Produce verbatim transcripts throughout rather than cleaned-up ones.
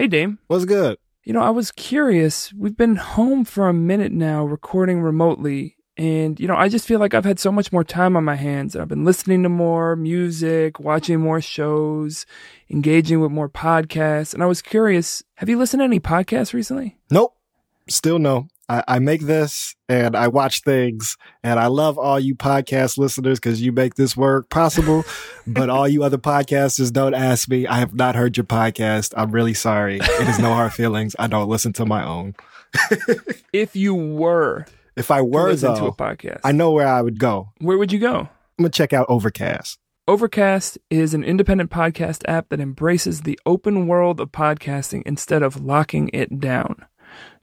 Hey, Dame. What's good? You know, I was curious. We've been home for a minute now, recording remotely. And, you know, I just feel like I've had so much more time on my hands. I've been listening to more music, watching more shows, engaging with more podcasts. And I was curious, have you listened to any podcasts recently? Nope. Still no. I, I make this and I watch things. And I love all you podcast listeners because you make this work possible. But all you other podcasters, don't ask me. I have not heard your podcast. I'm really sorry. It is no hard feelings. I don't listen to my own. If you were... If I were, though, to a podcast, I know where I would go. Where would you go? I'm going to check out Overcast. Overcast is an independent podcast app that embraces the open world of podcasting instead of locking it down.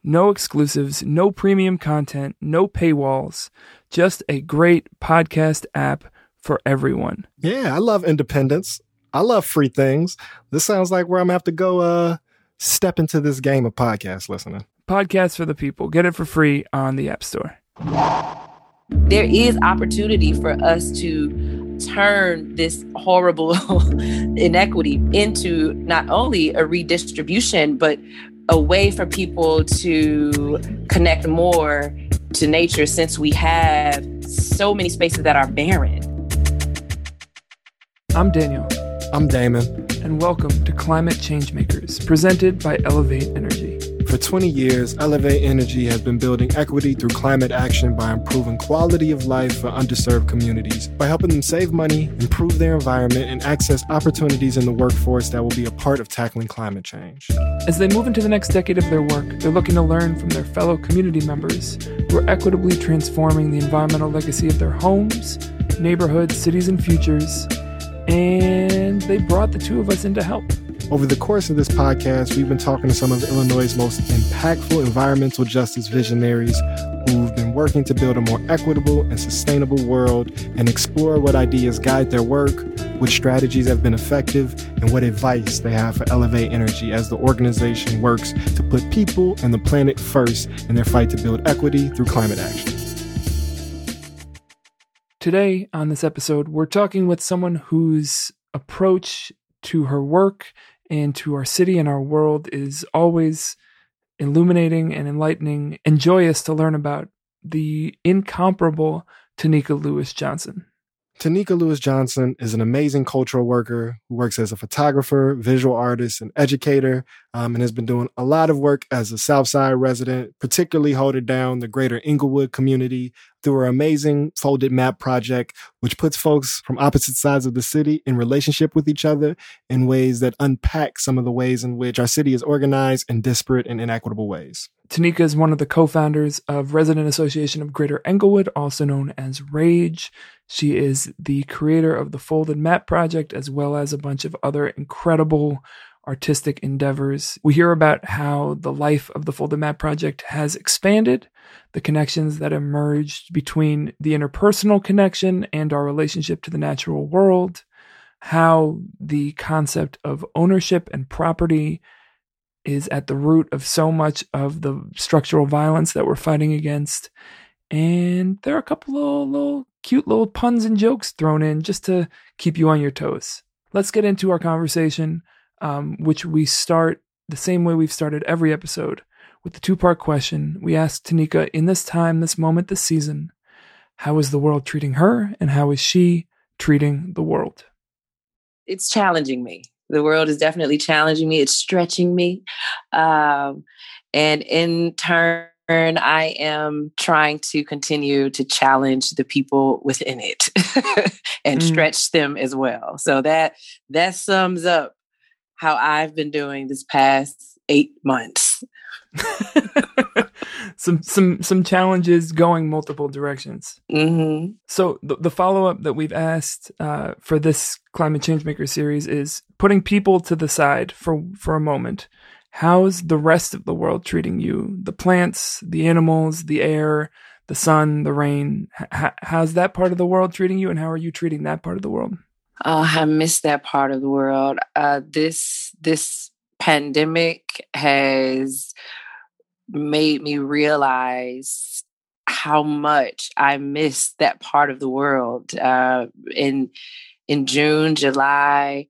No exclusives, no premium content, no paywalls, just a great podcast app for everyone. Yeah, I love independence. I love free things. This sounds like where I'm going to have to go uh, step into this game of podcast listening. Podcasts for the people. Get it for free on the App Store. There is opportunity for us to turn this horrible inequity into not only a redistribution, but a way for people to connect more to nature since we have so many spaces that are barren. I'm Daniel. I'm Damon. And welcome to Climate Changemakers, presented by Elevate Energy. For twenty years, Elevate Energy has been building equity through climate action by improving quality of life for underserved communities, by helping them save money, improve their environment, and access opportunities in the workforce that will be a part of tackling climate change. As they move into the next decade of their work, they're looking to learn from their fellow community members who are equitably transforming the environmental legacy of their homes, neighborhoods, cities, and futures, and they brought the two of us in to help. Over the course of this podcast, we've been talking to some of Illinois' most impactful environmental justice visionaries who've been working to build a more equitable and sustainable world, and explore what ideas guide their work, which strategies have been effective, and what advice they have for Elevate Energy as the organization works to put people and the planet first in their fight to build equity through climate action. Today on this episode, we're talking with someone whose approach to her work and to our city and our world is always illuminating and enlightening and joyous to learn about, the incomparable Tonika Lewis-Johnson. Tonika Lewis-Johnson is an amazing cultural worker who works as a photographer, visual artist, and educator, um, and has been doing a lot of work as a Southside resident, particularly holding down the Greater Englewood community through her amazing Folded Map Project, which puts folks from opposite sides of the city in relationship with each other in ways that unpack some of the ways in which our city is organized in disparate and inequitable ways. Tonika is one of the co-founders of Resident Association of Greater Englewood, also known as RAGE. She is the creator of the Folded Map Project, as well as a bunch of other incredible artistic endeavors. We hear about how the life of the Folded Map Project has expanded, the connections that emerged between the interpersonal connection and our relationship to the natural world, how the concept of ownership and property is at the root of so much of the structural violence that we're fighting against. And there are a couple little, little cute little puns and jokes thrown in just to keep you on your toes. Let's get into our conversation, um, which we start the same way we've started every episode, with the two-part question. We asked Tonika, in this time, this moment, this season, how is the world treating her, and how is she treating the world? It's challenging me. The world is definitely challenging me. It's stretching me. Um, and in turn, I am trying to continue to challenge the people within it and mm. stretch them as well. So that that sums up how I've been doing this past eight months. some some some challenges going multiple directions. Mm-hmm. So the, the follow-up that we've asked uh, for this Climate Changemaker series is putting people to the side for, for a moment. How's the rest of the world treating you? The plants, the animals, the air, the sun, the rain. H- how's that part of the world treating you, and how are you treating that part of the world? Oh, I miss that part of the world. Uh, this this pandemic has made me realize how much I miss that part of the world. Uh, in in June, July,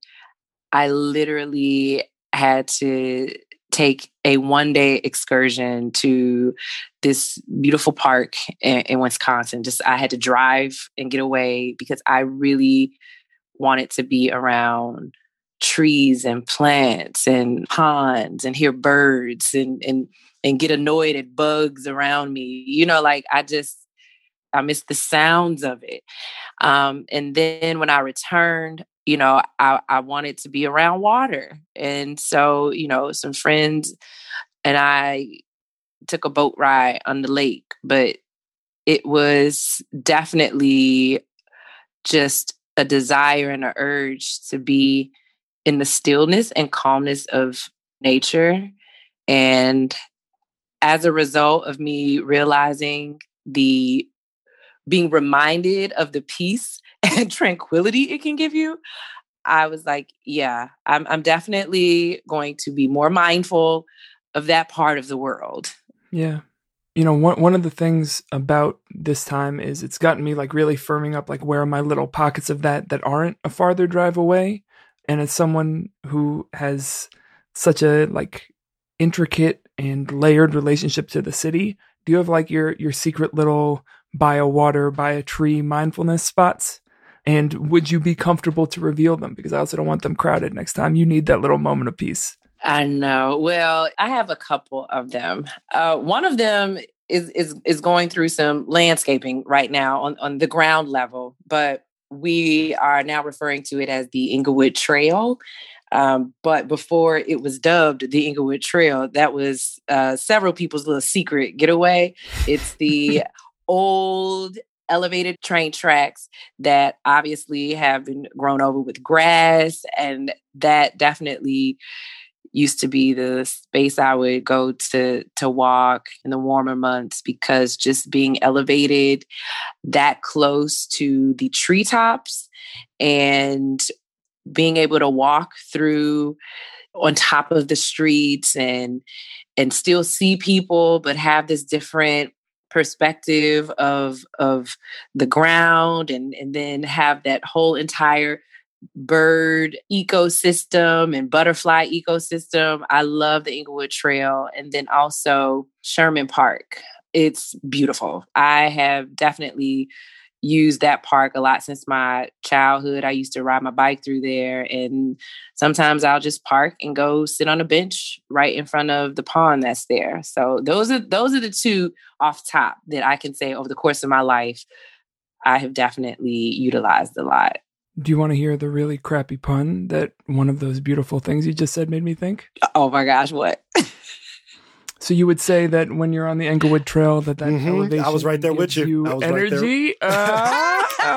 I literally had to take a one-day excursion to this beautiful park in, in Wisconsin. Just I had to drive and get away because I really wanted to be around trees and plants and ponds and hear birds and and and get annoyed at bugs around me. You know, like I just, I missed the sounds of it. Um, and then when I returned, you know, I, I wanted to be around water. And so, you know, some friends and I took a boat ride on the lake, but it was definitely just a desire and an urge to be in the stillness and calmness of nature. And as a result of me realizing the being reminded of the peace and tranquility it can give you, I was like, yeah, I'm, I'm definitely going to be more mindful of that part of the world. Yeah. You know, one one of the things about this time is it's gotten me like really firming up, like where are my little pockets of that that aren't a farther drive away? And as someone who has such a like intricate and layered relationship to the city, do you have like your your secret little by a water, by a tree mindfulness spots? And would you be comfortable to reveal them? Because I also don't want them crowded next time. You need that little moment of peace. I know. Well, I have a couple of them. Uh, one of them is, is, is going through some landscaping right now on, on the ground level, but we are now referring to it as the Englewood Trail. Um, but before it was dubbed the Englewood Trail, that was uh, several people's little secret getaway. It's the old elevated train tracks that obviously have been grown over with grass. And that definitely used to be the space I would go to to walk in the warmer months, because just being elevated that close to the treetops and being able to walk through on top of the streets and and still see people, but have this different perspective of of the ground, and and then have that whole entire bird ecosystem and butterfly ecosystem. I love the Englewood Trail, and then also Sherman Park. It's beautiful. I have definitely used that park a lot since my childhood. I used to ride my bike through there, and sometimes I'll just park and go sit on a bench right in front of the pond that's there. So those are those are the two off top that I can say over the course of my life, I have definitely utilized a lot. Do you want to hear the really crappy pun that one of those beautiful things you just said made me think? Oh my gosh, what? So you would say that when you're on the Englewood Trail, that that mm-hmm. elevation I was right there with you. you I was energy. Right there. uh,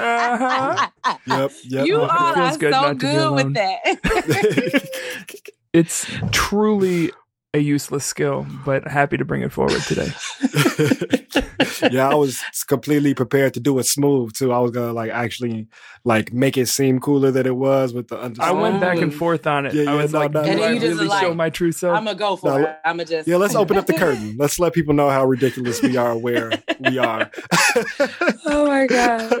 uh, uh-huh. Yep, yep. You uh-huh. are feels good so good with that. It's truly a useless skill, but happy to bring it forward today. Yeah, I was completely prepared to do it smooth too. I was gonna like actually like make it seem cooler than it was with the understanding. I went back and forth on it. Yeah, yeah, I was no, like, no, no, no, I really like, show my true self. I'm gonna go for no, it. I'm gonna just yeah. Let's open up the curtain. Let's let people know how ridiculous we are. Where we are. Oh my god!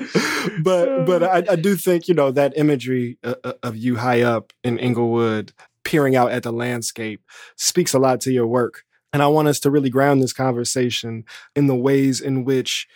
But but I, I do think you know that imagery of you high up in Englewood, peering out at the landscape, speaks a lot to your work. And I want us to really ground this conversation in the ways in which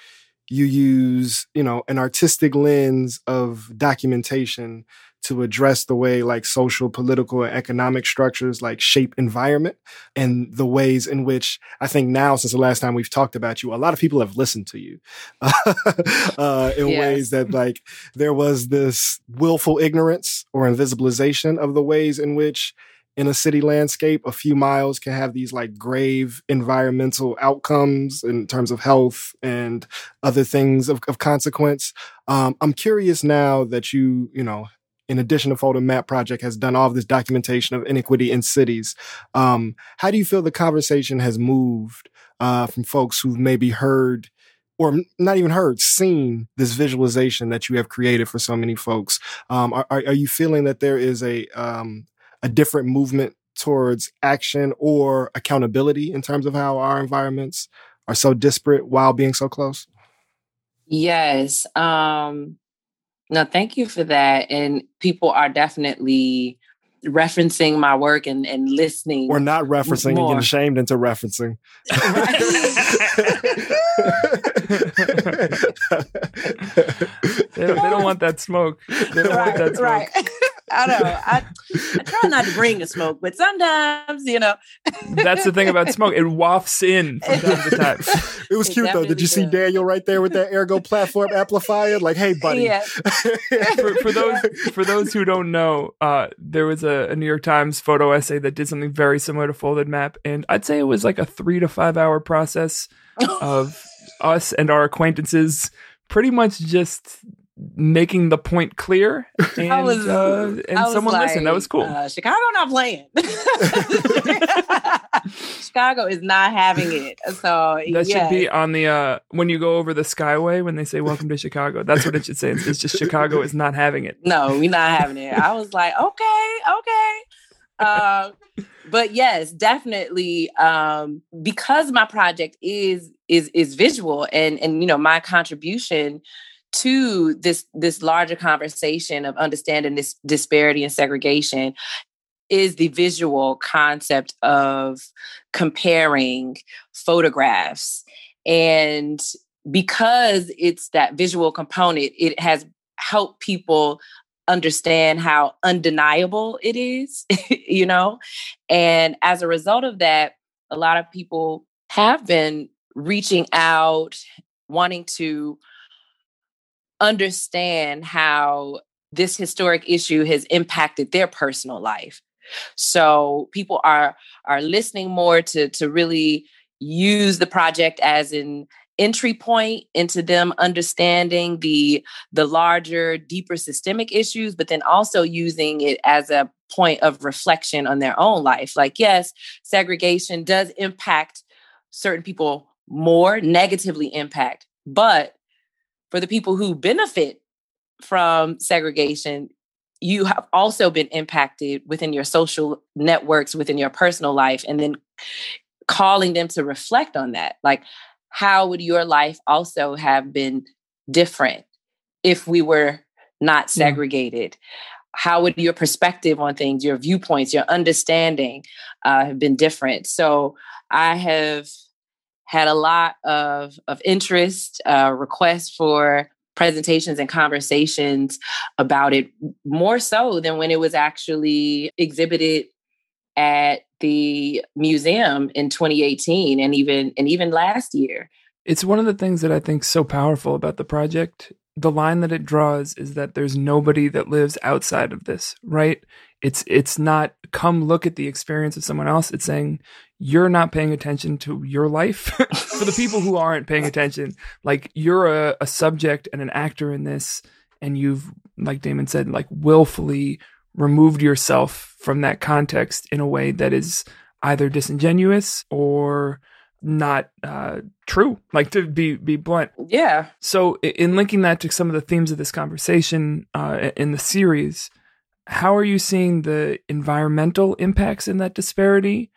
you use, you know, an artistic lens of documentation to address the way like social, political, and economic structures like shape environment, and the ways in which I think now, since the last time we've talked about you, a lot of people have listened to you uh, in yes. ways that like there was this willful ignorance or invisibilization of the ways in which in a city landscape, a few miles can have these like grave environmental outcomes in terms of health and other things of, of consequence. Um, I'm curious now that you, you know, in addition to Folded Map Project, has done all of this documentation of inequity in cities. Um, how do you feel the conversation has moved uh, from folks who've maybe heard, or not even heard, seen this visualization that you have created for so many folks? Um, are, are you feeling that there is a um, a different movement towards action or accountability in terms of how our environments are so disparate while being so close? Yes. Um, no, thank you for that. And people are definitely referencing my work and, and listening. Or not referencing more. And getting shamed into referencing. they, they don't want that smoke. They don't right, want that smoke. Right. I don't know. I, I try not to bring the smoke, but sometimes, you know. That's the thing about smoke. It wafts in from time to time. It was it cute, though. Did you does. see Daniel right there with that Ergo platform amplifier? Like, hey, buddy. Yeah. for, for those for those who don't know, uh, there was a, a New York Times photo essay that did something very similar to Folded Map. And I'd say it was like a three to five hour process of us and our acquaintances pretty much just making the point clear, and, I was, uh, and I was someone like, listened. That was cool. Uh, Chicago not playing. Chicago is not having it. So that yeah. should be on the uh, when you go over the Skyway when they say "Welcome to Chicago." That's what it should say. It's, it's just Chicago is not having it. No, we're not having it. I was like, okay, okay. Uh, but yes, definitely, um, because my project is is is visual, and and you know my contribution to this this larger conversation of understanding this disparity and segregation is the visual concept of comparing photographs. And because it's that visual component, it has helped people understand how undeniable it is, you know? And as a result of that, a lot of people have been reaching out, wanting to understand how this historic issue has impacted their personal life. So people are are listening more to, to really use the project as an entry point into them understanding the, the larger, deeper systemic issues, but then also using it as a point of reflection on their own life. Like, yes, segregation does impact certain people more, negatively impact, but for the people who benefit from segregation, you have also been impacted within your social networks, within your personal life, and then calling them to reflect on that. Like, how would your life also have been different if we were not segregated? Mm-hmm. How would your perspective on things, your viewpoints, your understanding uh, have been different? So I have had a lot of, of interest, uh, requests for presentations and conversations about it, more so than when it was actually exhibited at the museum in twenty eighteen and even and even last year. It's one of the things that I think is so powerful about the project. The line that it draws is that there's nobody that lives outside of this, right? It's it's not come look at the experience of someone else. It's saying you're not paying attention to your life. For the people who aren't paying attention, like you're a, a subject and an actor in this, and you've, like Damon said, like willfully removed yourself from that context in a way that is either disingenuous or not uh, true, like to be, be blunt. Yeah. So in linking that to some of the themes of this conversation uh, in the series, how are you seeing the environmental impacts in that disparity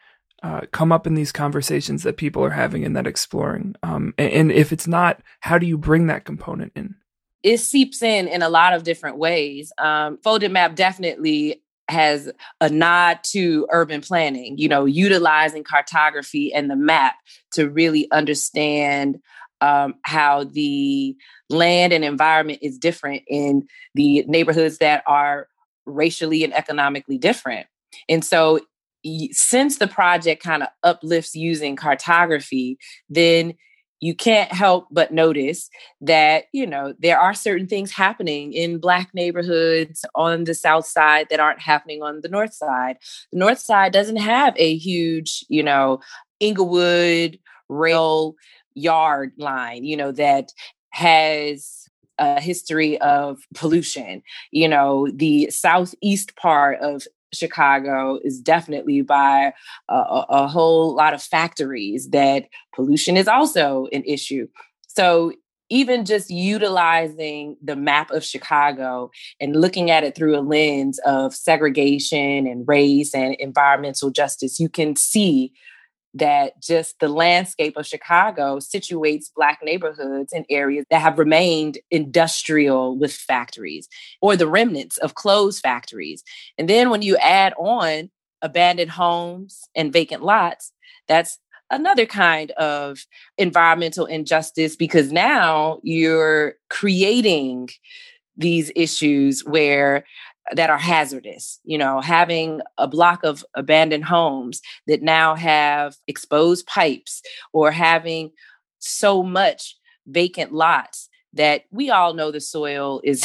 uh, come up in these conversations that people are having and that exploring? Um, and, and if it's not, how do you bring that component in? It seeps in in a lot of different ways. Um, Folded Map definitely has a nod to urban planning, you know, utilizing cartography and the map to really understand Um, how the land and environment is different in the neighborhoods that are racially and economically different. And so y- since the project kind of uplifts using cartography, then you can't help but notice that, you know, there are certain things happening in Black neighborhoods on the South Side that aren't happening on the North Side. The North Side doesn't have a huge, you know, Englewood rail yard line, you know, that has a history of pollution. You know, the southeast part of Chicago is definitely by a, a whole lot of factories that pollution is also an issue. So even just utilizing the map of Chicago and looking at it through a lens of segregation and race and environmental justice, you can see that just the landscape of Chicago situates Black neighborhoods in areas that have remained industrial with factories or the remnants of closed factories. And then when you add on abandoned homes and vacant lots, that's another kind of environmental injustice, because now you're creating these issues where that are hazardous. You know, having a block of abandoned homes that now have exposed pipes, or having so much vacant lots that we all know the soil is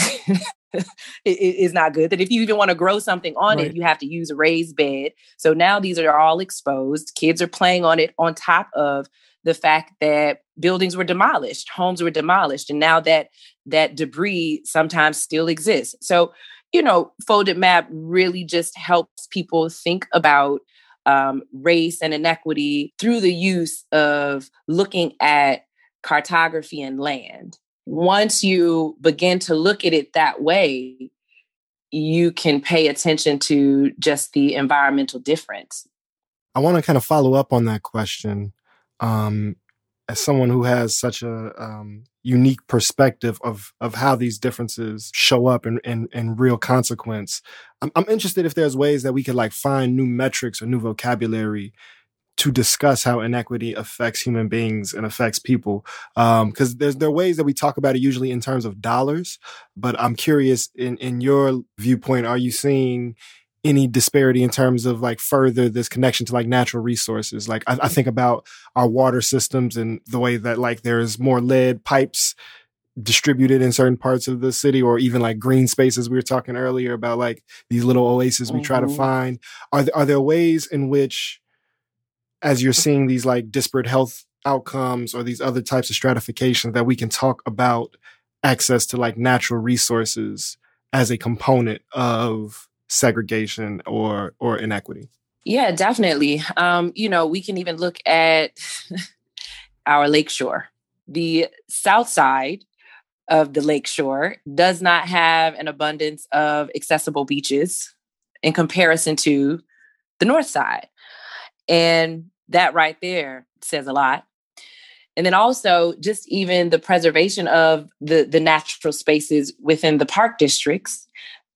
is not good, that if you even want to grow something on right. it, you have to use a raised bed. So now these are all exposed. Kids are playing on it, on top of the fact that buildings were demolished, homes were demolished, and now that that debris sometimes still exists. So, you know, Folded Map really just helps people think about um, race and inequity through the use of looking at cartography and land. Once you begin to look at it that way, you can pay attention to just the environmental difference. I want to kind of follow up on that question. Um, as someone who has such a um, unique perspective of of how these differences show up in, in, in real consequence, I'm, I'm interested if there's ways that we could like find new metrics or new vocabulary to discuss how inequity affects human beings and affects people. Um, 'cause there's, there are ways that we talk about it usually in terms of dollars, but I'm curious in, in your viewpoint, are you seeing any disparity in terms of like further this connection to like natural resources? Like I, I think about our water systems and the way that like there's more lead pipes distributed in certain parts of the city, or even like green spaces. We were talking earlier about like these little oases mm-hmm. we try to find. Are, th- are there ways in which, as you're seeing these like disparate health outcomes or these other types of stratification, that we can talk about access to like natural resources as a component of segregation or, or inequity? Yeah, definitely. Um, you know, we can even look at our lakeshore. The south side of the lakeshore does not have an abundance of accessible beaches in comparison to the north side. And that right there says a lot. And then also just even the preservation of the, the natural spaces within the park districts,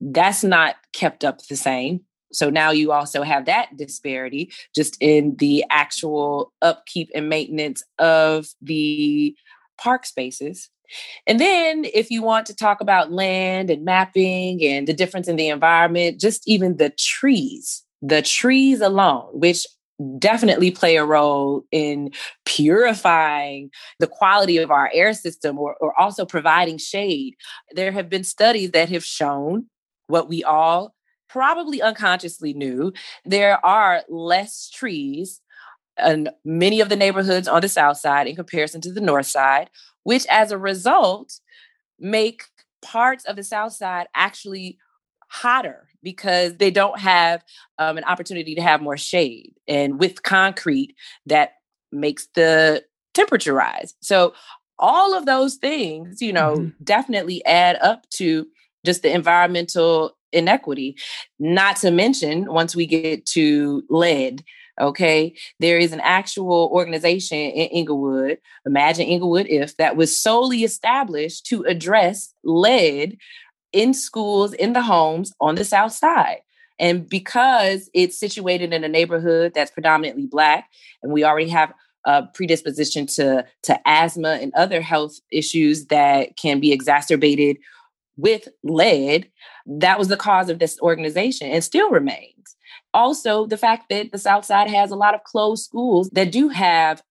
that's not kept up the same. So now you also have that disparity just in the actual upkeep and maintenance of the park spaces. And then if you want to talk about land and mapping and the difference in the environment, just even the trees, the trees alone, which definitely play a role in purifying the quality of our air system, or, or also providing shade. There have been studies that have shown what we all probably unconsciously knew. There are less trees in many of the neighborhoods on the south side in comparison to the north side, which as a result make parts of the south side actually hotter, because they don't have um, an opportunity to have more shade. And with concrete, that makes the temperature rise. So all of those things, you know, mm-hmm. definitely add up to just the environmental inequity. Not to mention, once we get to lead, okay, there is an actual organization in Englewood, Imagine Englewood, if, that was solely established to address lead in schools, in the homes on the south side. And because it's situated in a neighborhood that's predominantly Black, and we already have a predisposition to, to asthma and other health issues that can be exacerbated with lead, that was the cause of this organization and still remains. Also, the fact that the south side has a lot of closed schools that do have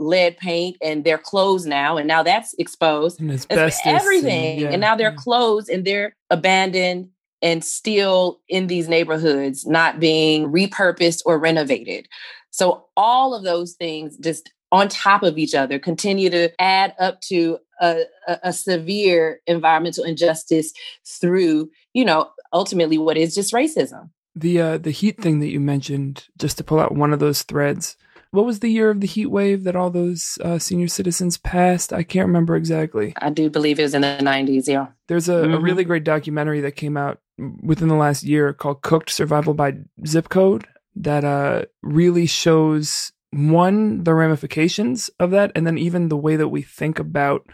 lead paint, and they're closed now, and now that's exposed, and it's everything, and, yeah, and now they're yeah. closed and they're abandoned and still in these neighborhoods, not being repurposed or renovated. So all of those things just on top of each other continue to add up to a, a, a severe environmental injustice through, you know, ultimately what is just racism. The uh, the heat thing that you mentioned, just to pull out one of those threads. What was the year of the heat wave that all those uh, senior citizens passed? I can't remember exactly. I do believe it was in the nineties, yeah. There's a, mm-hmm. a really great documentary that came out within the last year called Cooked: Survival by Zip Code that uh, really shows one, the ramifications of that, and then even the way that we think about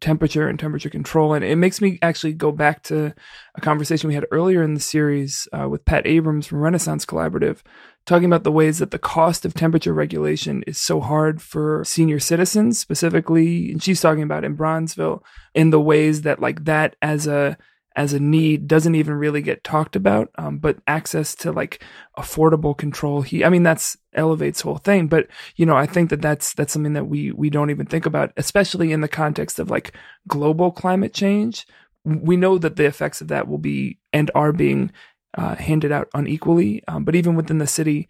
temperature and temperature control. And it makes me actually go back to a conversation we had earlier in the series uh, with Pat Abrams from Renaissance Collaborative, talking about the ways that the cost of temperature regulation is so hard for senior citizens specifically. And she's talking about in Bronzeville, in the ways that like that as a as a need doesn't even really get talked about, um, but access to like affordable control heat. I mean, that's Elevate's whole thing, but you know, I think that that's, that's something that we, we don't even think about, especially in the context of like global climate change. We know that the effects of that will be, and are being uh, handed out unequally. Um, but even within the city,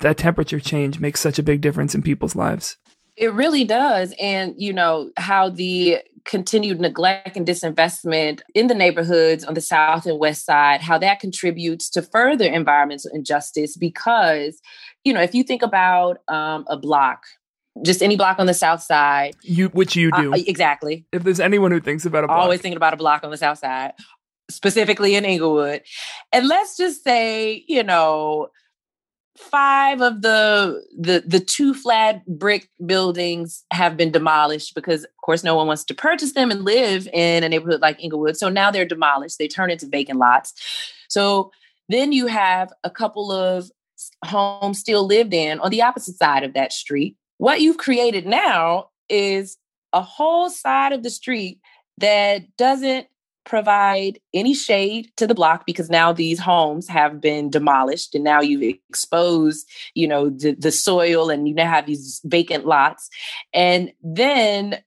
that temperature change makes such a big difference in people's lives. It really does. And, you know, how the continued neglect and disinvestment in the neighborhoods on the South and West Side, how that contributes to further environmental injustice. Because, you know, if you think about um, a block, just any block on the South Side. you Which you do. Uh, exactly. If there's anyone who thinks about a block. Always thinking about a block on the South Side, specifically in Englewood. And let's just say, you know, Five of the, the the two flat brick buildings have been demolished because, of course, no one wants to purchase them and live in a neighborhood like Englewood. So now they're demolished. They turn into vacant lots. So then you have a couple of homes still lived in on the opposite side of that street. What you've created now is a whole side of the street that doesn't provide any shade to the block, because now these homes have been demolished and now you've exposed, you know, the, the soil, and you now have these vacant lots. And then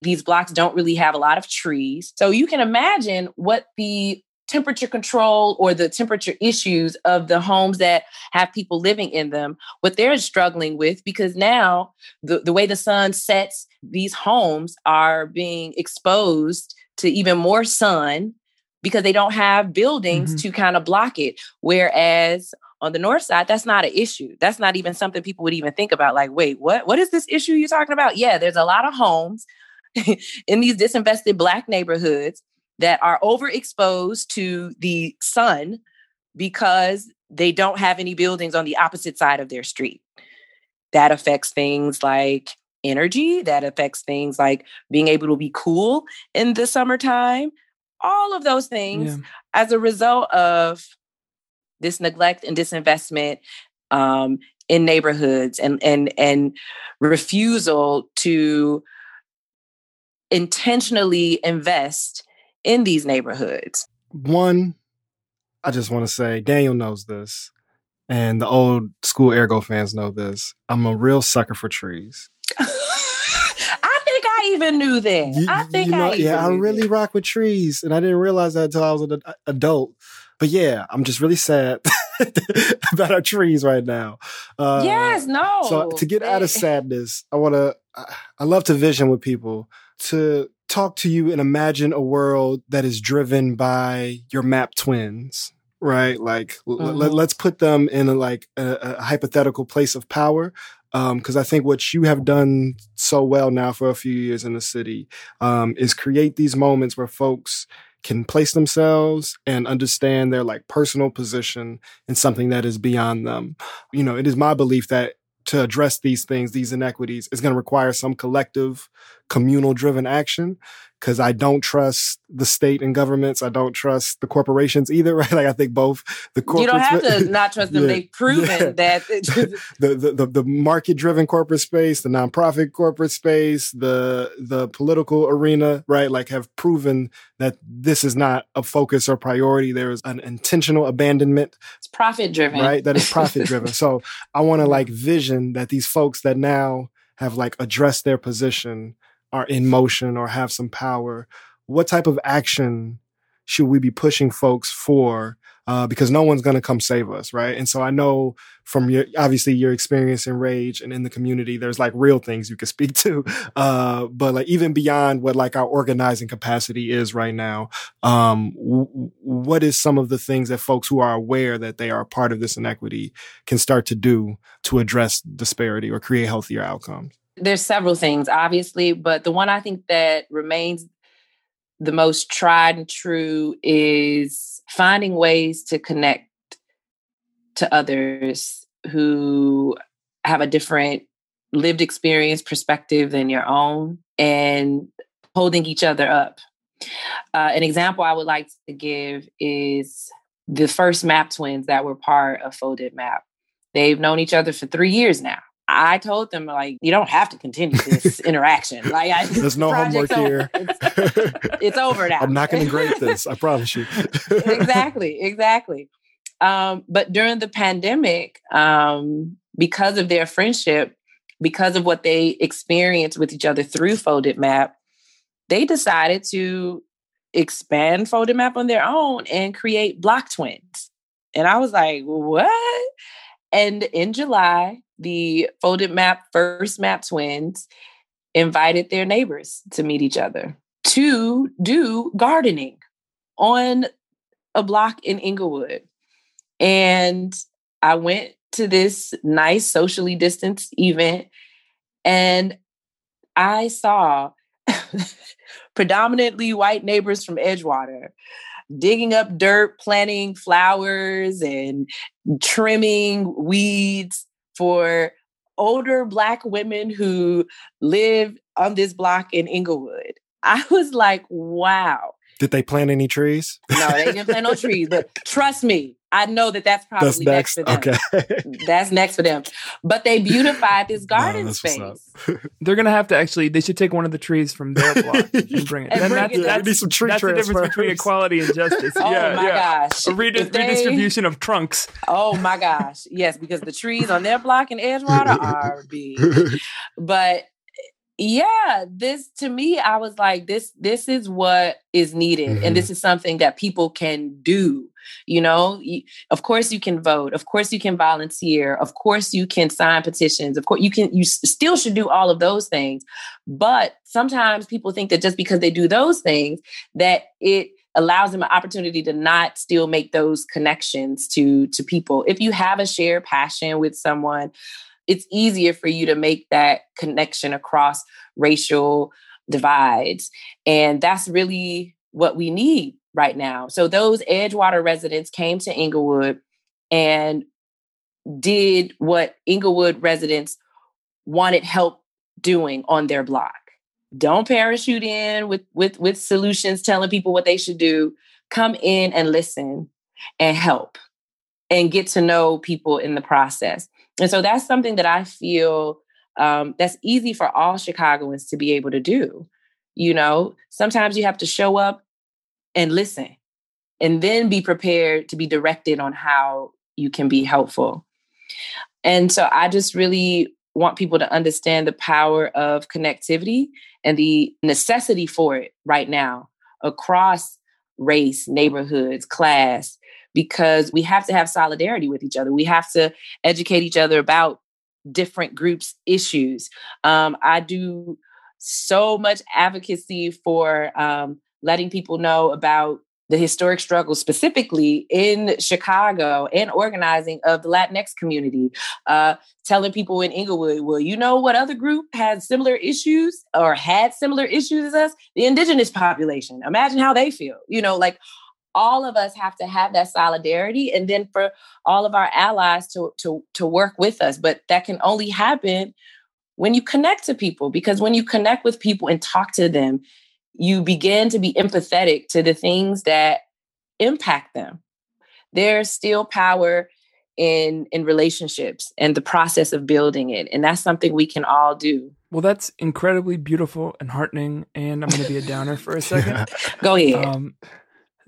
these blocks don't really have a lot of trees. So you can imagine what the temperature control or the temperature issues of the homes that have people living in them, what they're struggling with, because now the, the way the sun sets, these homes are being exposed to even more sun because they don't have buildings mm-hmm. to kind of block it. Whereas on the north side, that's not an issue. That's not even something people would even think about. Like, wait, what, what is this issue you're talking about? Yeah, there's a lot of homes in these disinvested Black neighborhoods that are overexposed to the sun because they don't have any buildings on the opposite side of their street. That affects things like energy, that affects things like being able to be cool in the summertime, all of those things yeah. as a result of this neglect and disinvestment um, in neighborhoods and, and, and refusal to intentionally invest in these neighborhoods. One, I just want to say, Daniel knows this, and the old school Ergo fans know this. I'm a real sucker for trees. I think I even knew that. You, I think you know, I even yeah, I really that. rock with trees, and I didn't realize that until I was an adult. But yeah, I'm just really sad about our trees right now. Uh, yes, no. So to get out of sadness, I want to. I love to vision with people, to talk to you and imagine a world that is driven by your map twins. Right, like mm-hmm. l- let's put them in a, like a, a hypothetical place of power. Because um, I think what you have done so well now for a few years in the city um, is create these moments where folks can place themselves and understand their like personal position in something that is beyond them. You know, it is my belief that to address these things, these inequities, is going to require some collective, communal-driven action. Because I don't trust the state and governments. I don't trust the corporations either, right? Like I think both the corporate. You don't have to not trust them. yeah, They've proven yeah. that the, the the the market-driven corporate space, the nonprofit corporate space, the the political arena, right? Like have proven that this is not a focus or priority. There is an intentional abandonment. It's profit-driven, right? That is profit-driven. So I want to like vision that these folks that now have like addressed their position are in motion or have some power. What type of action should we be pushing folks for? Uh, because no one's going to come save us, right? And so I know from your, obviously your experience in RAGE and in the community, there's like real things you can speak to. Uh, but like even beyond what like our organizing capacity is right now, um, w- what is some of the things that folks who are aware that they are part of this inequity can start to do to address disparity or create healthier outcomes? There's several things, obviously, but the one I think that remains the most tried and true is finding ways to connect to others who have a different lived experience perspective than your own, and holding each other up. Uh, an example I would like to give is the first Map twins that were part of Folded Map. They've known each other for three years now. I told them, like, you don't have to continue this interaction. Like, I, there's no homework here. It's, it's over now. I'm not going to grade this. I promise you. Exactly. Exactly. Um, but during the pandemic, um, because of their friendship, because of what they experienced with each other through Folded Map, they decided to expand Folded Map on their own and create Block Twins. And I was like, what? And in July, the Folded Map First Map Twins invited their neighbors to meet each other to do gardening on a block in Englewood. And I went to this nice socially distanced event, and I saw predominantly white neighbors from Edgewater digging up dirt, planting flowers, and trimming weeds for older Black women who live on this block in Englewood. I was like, wow. Did they plant any trees? No, they didn't plant no trees, but trust me, I know that that's probably that's next. next for them. Okay. That's next for them. But they beautified this garden no, space. They're going to have to actually, they should take one of the trees from their block and bring it. And bring that's, it that's, we need some tree that's the difference between equality and justice. Oh yeah, my yeah. gosh. A redis- they, redistribution of trunks. Oh my gosh. Yes, because the trees on their block in Edgewater are big. But yeah, this to me, I was like, this, this is what is needed. Mm-hmm. And this is something that people can do. You know, of course you can vote. Of course you can volunteer. Of course you can sign petitions. Of course you can, you still should do all of those things. But sometimes people think that just because they do those things, that it allows them an opportunity to not still make those connections to, to people. If you have a shared passion with someone, it's easier for you to make that connection across racial divides. And that's really what we need right now. So those Edgewater residents came to Englewood and did what Englewood residents wanted help doing on their block. Don't parachute in with, with, with solutions, telling people what they should do. Come in and listen and help and get to know people in the process. And so that's something that I feel um, that's easy for all Chicagoans to be able to do. You know, sometimes you have to show up and listen, and then be prepared to be directed on how you can be helpful. And so I just really want people to understand the power of connectivity and the necessity for it right now across race, neighborhoods, class, because we have to have solidarity with each other. We have to educate each other about different groups' issues. Um, I do so much advocacy for um, letting people know about the historic struggle specifically in Chicago and organizing of the Latinx community, uh, telling people in Englewood, well, you know what other group had similar issues or had similar issues as us? The indigenous population. Imagine how they feel. You know, like all of us have to have that solidarity, and then for all of our allies to, to, to work with us. But that can only happen when you connect to people, because when you connect with people and talk to them, you begin to be empathetic to the things that impact them. There's still power in in relationships and the process of building it. And that's something we can all do. Well, that's incredibly beautiful and heartening. And I'm going to be a downer for a second. Go ahead. Um,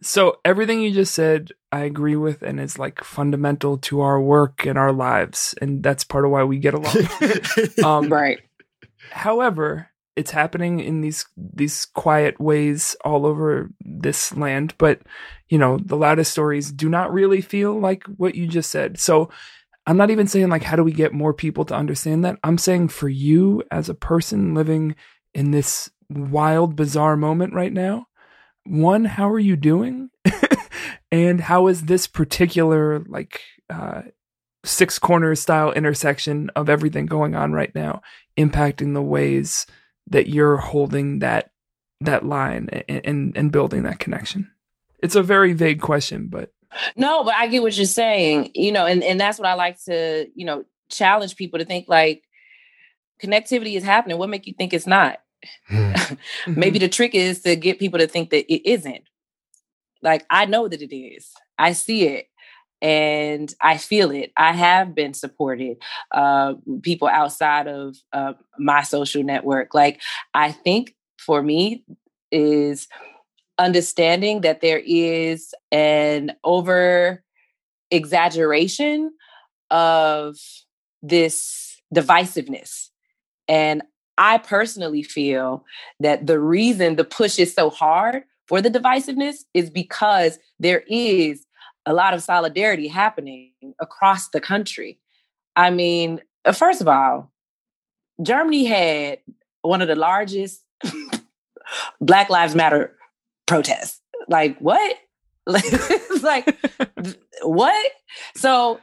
so everything you just said, I agree with, and it's like fundamental to our work and our lives. And that's part of why we get along. um, right. However, it's happening in these these quiet ways all over this land. But, you know, the loudest stories do not really feel like what you just said. So I'm not even saying, like, how do we get more people to understand that? I'm saying for you as a person living in this wild, bizarre moment right now, one, how are you doing? And how is this particular, like, uh, six corner style intersection of everything going on right now impacting the ways that you're holding that that line and, and and building that connection? It's a very vague question, but no, but I get what you're saying, you know, and, and that's what I like to, you know, challenge people to think like connectivity is happening. What make you think it's not? Mm-hmm. Maybe the trick is to get people to think that it isn't. Like, I know that it is. I see it. And I feel it. I have been supported. Uh, people outside of uh, my social network. Like, I think for me is understanding that there is an over exaggeration of this divisiveness. And I personally feel that the reason the push is so hard for the divisiveness is because there is a lot of solidarity happening across the country. I mean, first of all, Germany had one of the largest Black Lives Matter protests. Like, what? It's like, what? So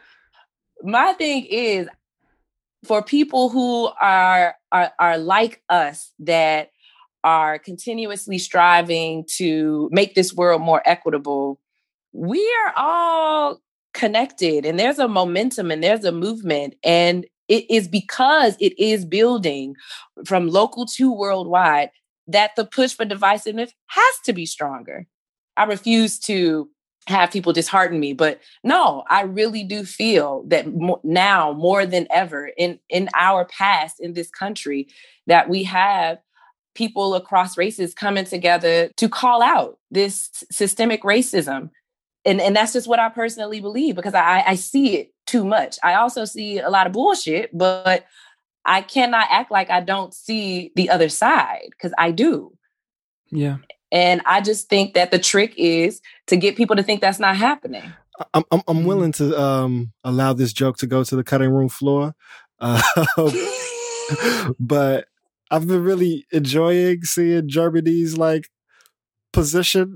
my thing is, for people who are, are are like us, that are continuously striving to make this world more equitable, we are all connected, and there's a momentum and there's a movement. And it is because it is building from local to worldwide that the push for divisiveness has to be stronger. I refuse to have people dishearten me, but no, I really do feel that mo- now more than ever in, in our past, in this country, that we have people across races coming together to call out this systemic racism. And and that's just what I personally believe, because I, I see it too much. I also see a lot of bullshit, but I cannot act like I don't see the other side, because I do. Yeah. And I just think that the trick is to get people to think that's not happening. I'm I'm, I'm willing to um, allow this joke to go to the cutting room floor. Uh, but I've been really enjoying seeing Germany's like position.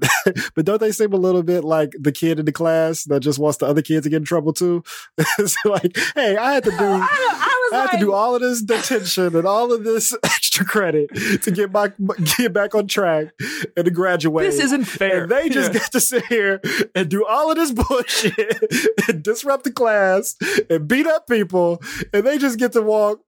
But don't they seem a little bit like the kid in the class that just wants the other kid to get in trouble too? It's like, hey, I had to do I, I, I had like... to do all of this detention and all of this extra credit to get my get back on track and to graduate. This isn't fair. And they just yeah. get to sit here and do all of this bullshit and disrupt the class and beat up people, and they just get to walk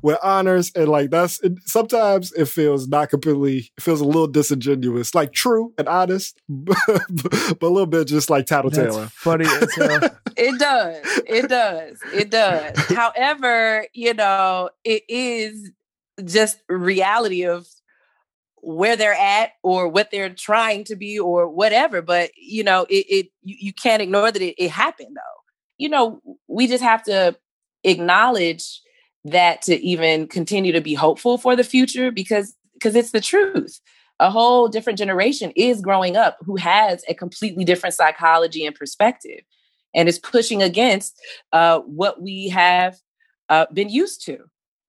with honors. And like, that's it, sometimes it feels not completely, it feels a little disingenuous, like true and honest, but, but a little bit just like tattletale. That's funny as hell. It does. It does. It does. However, you know, it is just reality of where they're at or what they're trying to be or whatever. But, you know, it, it you, you can't ignore that it, it happened though. You know, we just have to acknowledge that to even continue to be hopeful for the future, because because it's the truth. A whole different generation is growing up who has a completely different psychology and perspective, and is pushing against uh, what we have uh, been used to.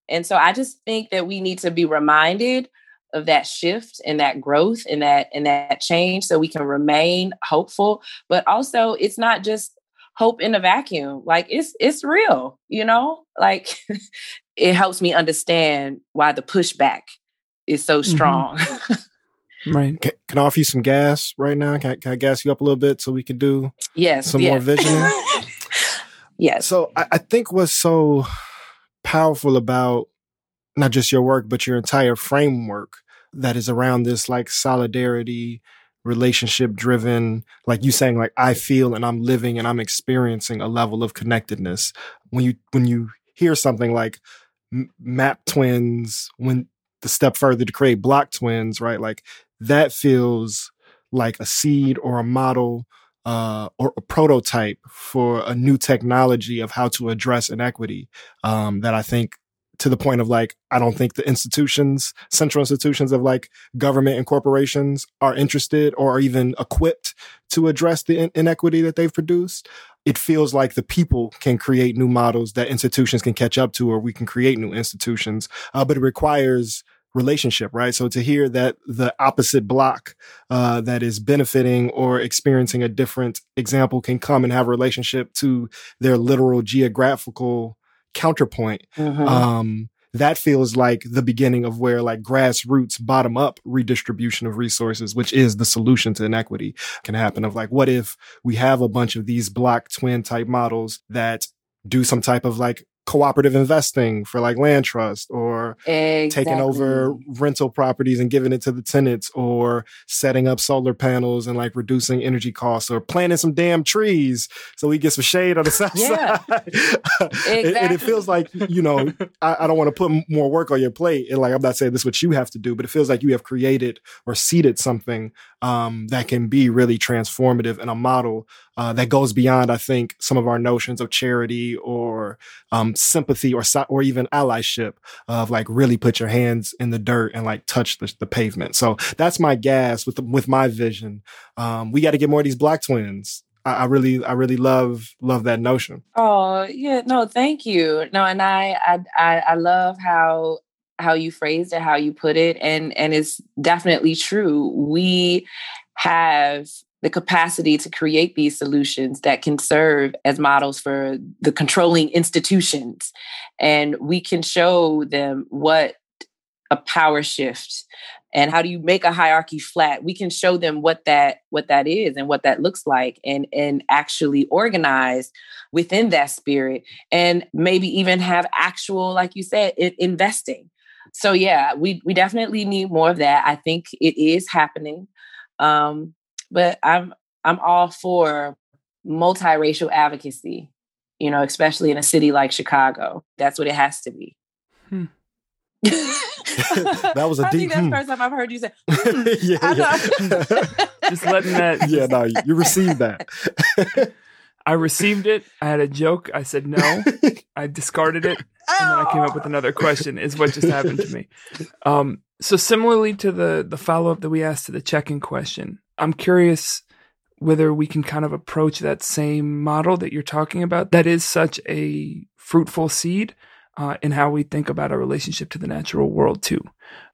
And so I just think that we need to be reminded of that shift and that growth and that and that change, so we can remain hopeful. But also, it's not just hope in a vacuum. Like, it's it's real, you know? Like, it helps me understand why the pushback is so strong. Mm-hmm. Right. Can, can I offer you some gas right now? Can I, can I gas you up a little bit so we can do yes, some yes. more visioning? Yes. So I, I think what's so powerful about not just your work, but your entire framework that is around this like solidarity, relationship driven, like you saying, like, I feel and I'm living and I'm experiencing a level of connectedness. When you when you hear something like m- map twins, when the step further to create block twins, right? Like, that feels like a seed or a model uh, or a prototype for a new technology of how to address inequity um, that I think, to the point of like, I don't think the institutions, central institutions of like government and corporations are interested or are even equipped to address the in- inequity that they've produced. It feels like the people can create new models that institutions can catch up to, or we can create new institutions, uh, but it requires relationship, right? So to hear that the opposite block uh, that is benefiting or experiencing a different example can come and have a relationship to their literal geographical counterpoint, mm-hmm. um, that feels like the beginning of where like grassroots bottom up redistribution of resources, which is the solution to inequity, can happen. Of like, what if we have a bunch of these block twin type models that do some type of like cooperative investing for like land trust, or exactly. taking over rental properties and giving it to the tenants, or setting up solar panels and like reducing energy costs, or planting some damn trees so we get some shade on the south yeah. side. Exactly. and, and it feels like, you know, I, I don't want to put more work on your plate. And like, I'm not saying this is what you have to do, but it feels like you have created or seeded something um, that can be really transformative, and a model uh, that goes beyond, I think, some of our notions of charity or um, sympathy or or even allyship of like really put your hands in the dirt and like touch the, the pavement. So that's my gas with the, with my vision. Um, we got to get more of these Black twins. I, I really, I really love love that notion. Oh yeah, no, thank you. No, and I I I, I love how how you phrased it, how you put it, and and it's definitely true. We have the capacity to create these solutions that can serve as models for the controlling institutions. And we can show them what a power shift and how do you make a hierarchy flat. We can show them what that what that is and what that looks like, and, and actually organize within that spirit, and maybe even have actual, like you said, it, investing. So yeah, we, we definitely need more of that. I think it is happening. Um, But I'm I'm all for multiracial advocacy, you know, especially in a city like Chicago. That's what it has to be. Hmm. That was a I deep. I think that's hmm. the first time I've heard you say. Hmm. yeah, I yeah. Just letting that. Yeah, no, you received that. I received it. I had a joke. I said no. I discarded it, oh. and then I came up with another question. Is what just happened to me. Um, so similarly to the the follow up that we asked to the check-in question. I'm curious whether we can kind of approach that same model that you're talking about that is such a fruitful seed uh, in how we think about our relationship to the natural world too.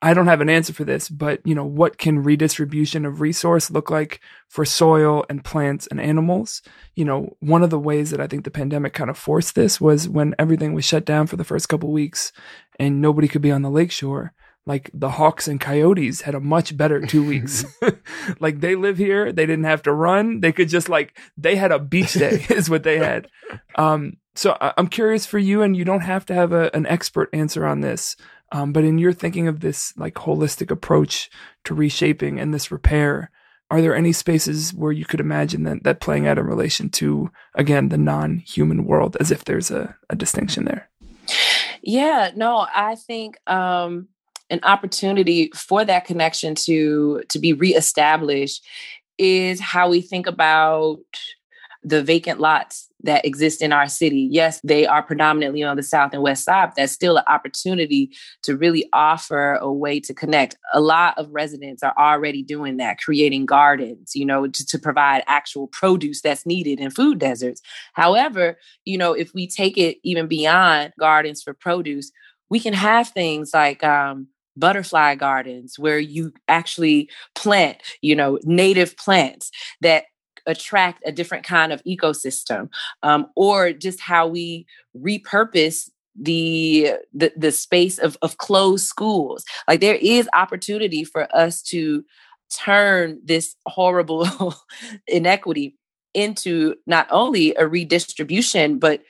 I don't have an answer for this, but you know, what can redistribution of resource look like for soil and plants and animals? You know, one of the ways that I think the pandemic kind of forced this was when everything was shut down for the first couple of weeks and nobody could be on the lakeshore. Like the hawks and coyotes had a much better two weeks. Like they live here. They didn't have to run. They could just like, they had a beach day is what they had. Um, so I- I'm curious for you, and you don't have to have a, an expert answer on this. Um, but in your thinking of this like holistic approach to reshaping and this repair, are there any spaces where you could imagine that, that playing out in relation to, again, the non-human world, as if there's a, a distinction there? Yeah, no, I think, um, an opportunity for that connection to, to be reestablished is how we think about the vacant lots that exist in our city. Yes, they are predominantly on the south and west side. That's still an opportunity to really offer a way to connect. A lot of residents are already doing that, creating gardens, you know, to, to provide actual produce that's needed in food deserts. However, you know, if we take it even beyond gardens for produce, we can have things like, um, butterfly gardens where you actually plant, you know, native plants that attract a different kind of ecosystem, um, or just how we repurpose the the, the space of, of closed schools. Like there is opportunity for us to turn this horrible inequity into not only a redistribution, but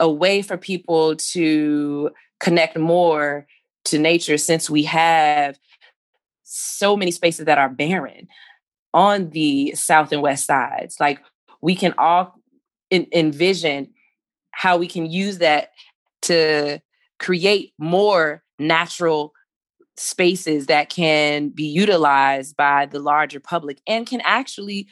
a way for people to connect more to nature, since we have so many spaces that are barren on the south and west sides. Like we can all en- envision how we can use that to create more natural spaces that can be utilized by the larger public and can actually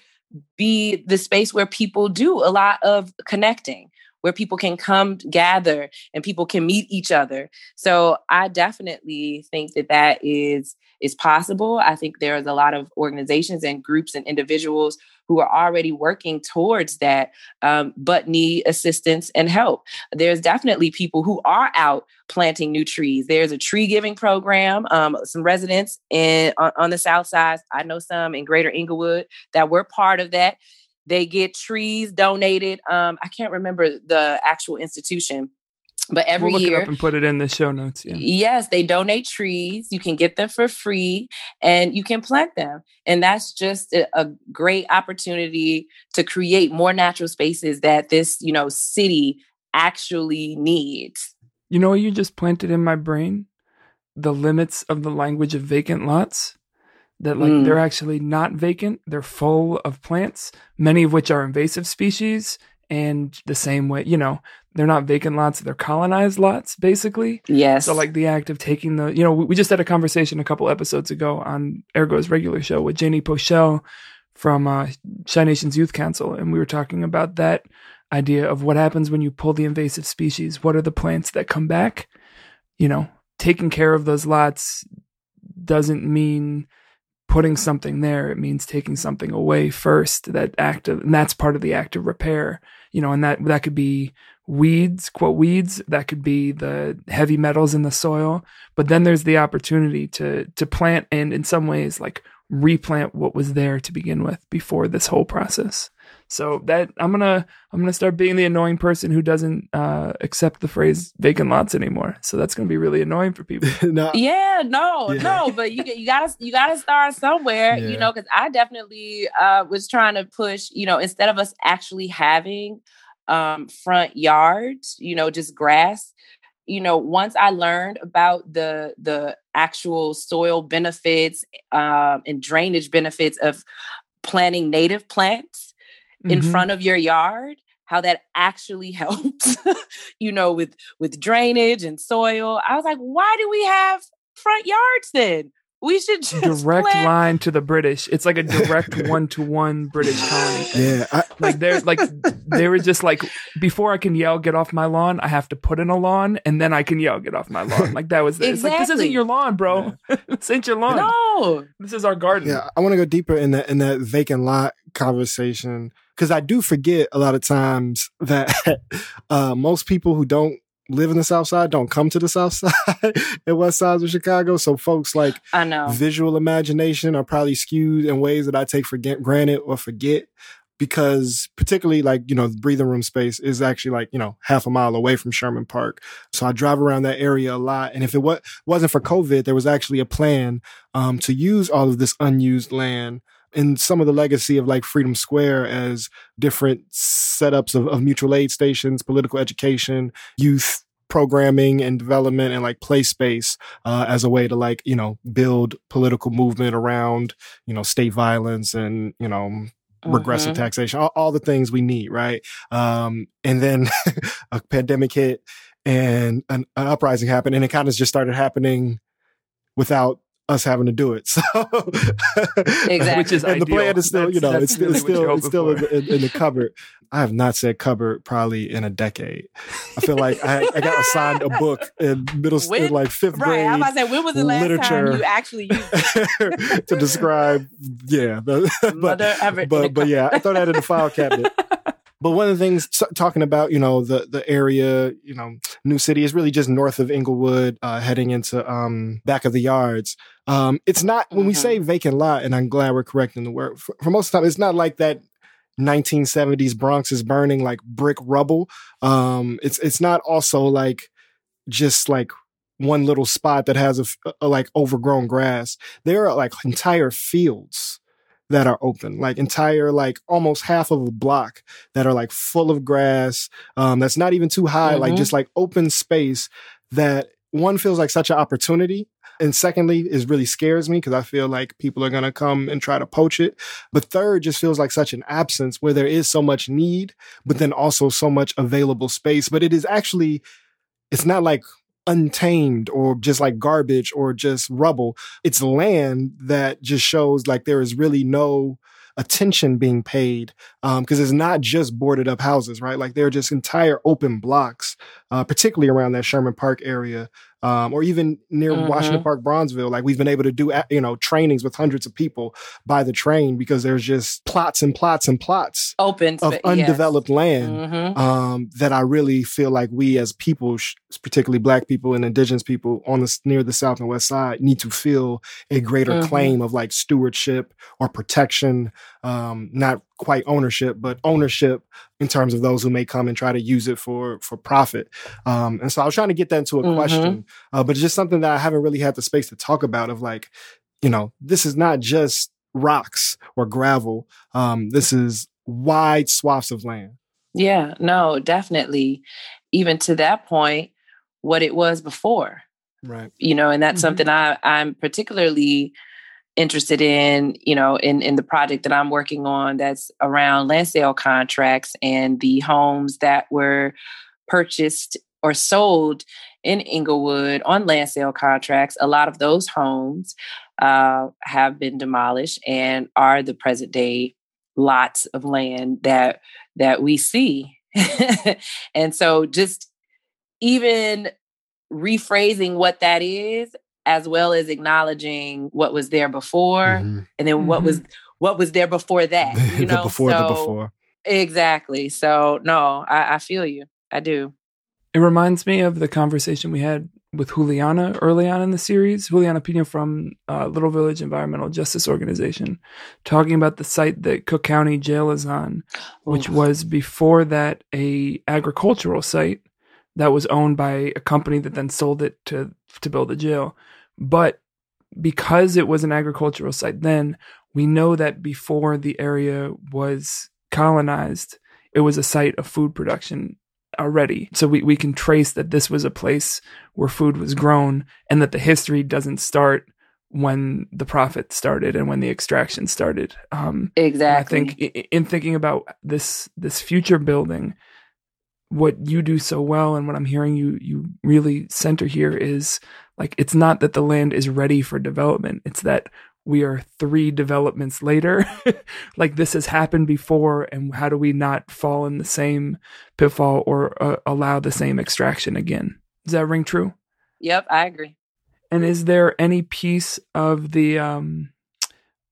be the space where people do a lot of connecting, where people can come gather and people can meet each other. So I definitely think that that is, is possible. I think there is a lot of organizations and groups and individuals who are already working towards that, um, but need assistance and help. There's definitely people who are out planting new trees. There's a tree giving program. Um, some residents in, on, on the south side, I know some in Greater Englewood that were part of that. They get trees donated. Um, I can't remember the actual institution, but every we'll look year, it up and put it in the show notes. Yeah. Yes, they donate trees. You can get them for free, and you can plant them. And that's just a, a great opportunity to create more natural spaces that this, you know, city actually needs. You know what you just planted in my brain? The limits of the language of vacant lots. That like mm. they're actually not vacant. They're full of plants, many of which are invasive species. And the same way, you know, they're not vacant lots. They're colonized lots, basically. Yes. So like the act of taking the, you know, we, we just had a conversation a couple episodes ago on Ergo's regular show with Janie Pochelle from uh, Chi Nations Youth Council. And we were talking about that idea of what happens when you pull the invasive species. What are the plants that come back? You know, taking care of those lots doesn't mean putting something there. It means taking something away first. That act of, and that's part of the act of repair, you know, and that, that could be weeds, quote weeds, that could be the heavy metals in the soil, but then there's the opportunity to, to plant and in some ways like replant what was there to begin with before this whole process. So that I'm going to, I'm going to start being the annoying person who doesn't uh, accept the phrase vacant lots anymore. So that's going to be really annoying for people. no. Yeah, no, yeah. no. But you you got to, you got to start somewhere, yeah. you know, because I definitely uh, was trying to push, you know, instead of us actually having um, front yards, you know, just grass, you know, once I learned about the, the actual soil benefits um, and drainage benefits of planting native plants, in mm-hmm. front of your yard, how that actually helped, you know, with, with drainage and soil. I was like, why do we have front yards then? We should just direct plant. Line to the British. It's like a direct one-to-one British colony. Yeah, I- like they're like they were just like before I can yell, get off my lawn. I have to put in a lawn, and then I can yell, get off my lawn. Like that was it. Exactly. It's like this isn't your lawn, bro. Yeah. This ain't your lawn. No, this is our garden. Yeah, I want to go deeper in that in that vacant lot conversation because I do forget a lot of times that uh, most people who don't live in the South Side, don't come to the South Side and West Sides of Chicago. So folks like I know. Visual imagination are probably skewed in ways that I take for granted or forget because particularly like, you know, the breathing room space is actually like, you know, half a mile away from Sherman Park. So I drive around that area a lot. And if it wa- wasn't for COVID, there was actually a plan um, to use all of this unused land and some of the legacy of like Freedom Square as different setups of, of mutual aid stations, political education, youth programming and development and like play space uh, as a way to like, you know, build political movement around, you know, state violence and, you know, regressive mm-hmm. taxation, all, all the things we need. Right. Um, and then a pandemic hit and an, an uprising happened and it kind of just started happening without us having to do it. So, exactly. Which is and the ideal. Plan is still, that's, you know, it's, really it's still, it's still in, in, in the cupboard. I have not said cupboard probably in a decade. I feel like I, I got assigned a book in middle school, like fifth right, grade. Right. I was about to say, when was the last time you actually used it? To describe, yeah. But, but, but, but yeah, I throw that in the file cabinet. But one of the things so, talking about, you know, the, the area, you know, New City is really just north of Englewood, uh, heading into um, back of the yards. Um, it's not when mm-hmm. we say vacant lot, and I'm glad we're correcting the word. For, for most of the time, it's not like that nineteen seventies Bronx is burning like brick rubble. Um, it's it's not also like just like one little spot that has a, a like overgrown grass. There are like entire fields that are open, like entire, like almost half of a block that are like full of grass. Um, that's not even too high, mm-hmm. like just like open space that one feels like such an opportunity. And secondly, it really scares me because I feel like people are going to come and try to poach it. But third, just feels like such an absence where there is so much need, but then also so much available space. But it is actually, it's not like untamed or just like garbage or just rubble. It's land that just shows like there is really no attention being paid um, because it's not just boarded up houses, right? Like there are just entire open blocks, uh, particularly around that Sherman Park area um, or even near mm-hmm. Washington Park, Bronzeville. Like we've been able to do, you know, trainings with hundreds of people by the train because there's just plots and plots and plots open of undeveloped yes. land mm-hmm. um, that I really feel like we as people, particularly Black people and Indigenous people on the near the South and West Side, need to feel a greater mm-hmm. claim of like stewardship or protection. Um, not quite ownership, but ownership in terms of those who may come and try to use it for for profit. Um, and so I was trying to get that into a mm-hmm. question, uh, but it's just something that I haven't really had the space to talk about of like, you know, this is not just rocks or gravel. Um, this is wide swaths of land. Yeah, no, definitely. Even to that point, what it was before. Right. You know, and that's mm-hmm. something I, I'm particularly interested in, you know, in, in the project that I'm working on that's around land sale contracts and the homes that were purchased or sold in Englewood on land sale contracts. A lot of those homes uh, have been demolished and are the present day lots of land that that we see. And so just even rephrasing what that is, as well as acknowledging what was there before, mm-hmm. and then mm-hmm. what was what was there before that. You know? The before so, the before. Exactly. So no, I, I feel you. I do. It reminds me of the conversation we had with Juliana early on in the series, Juliana Pino from uh, Little Village Environmental Justice Organization, talking about the site that Cook County Jail is on, which oh. was before that a agricultural site that was owned by a company that then sold it to to build a jail. But because it was an agricultural site then, we know that before the area was colonized, it was a site of food production already. So we, we can trace that this was a place where food was grown, and that the history doesn't start when the profit started and when the extraction started. Um, exactly. I think in thinking about this this future building, what you do so well and what I'm hearing you you really center here is, like, it's not that the land is ready for development. It's that we are three developments later. Like, this has happened before, and how do we not fall in the same pitfall or uh, allow the same extraction again? Does that ring true? Yep, I agree. And is there any piece of the um,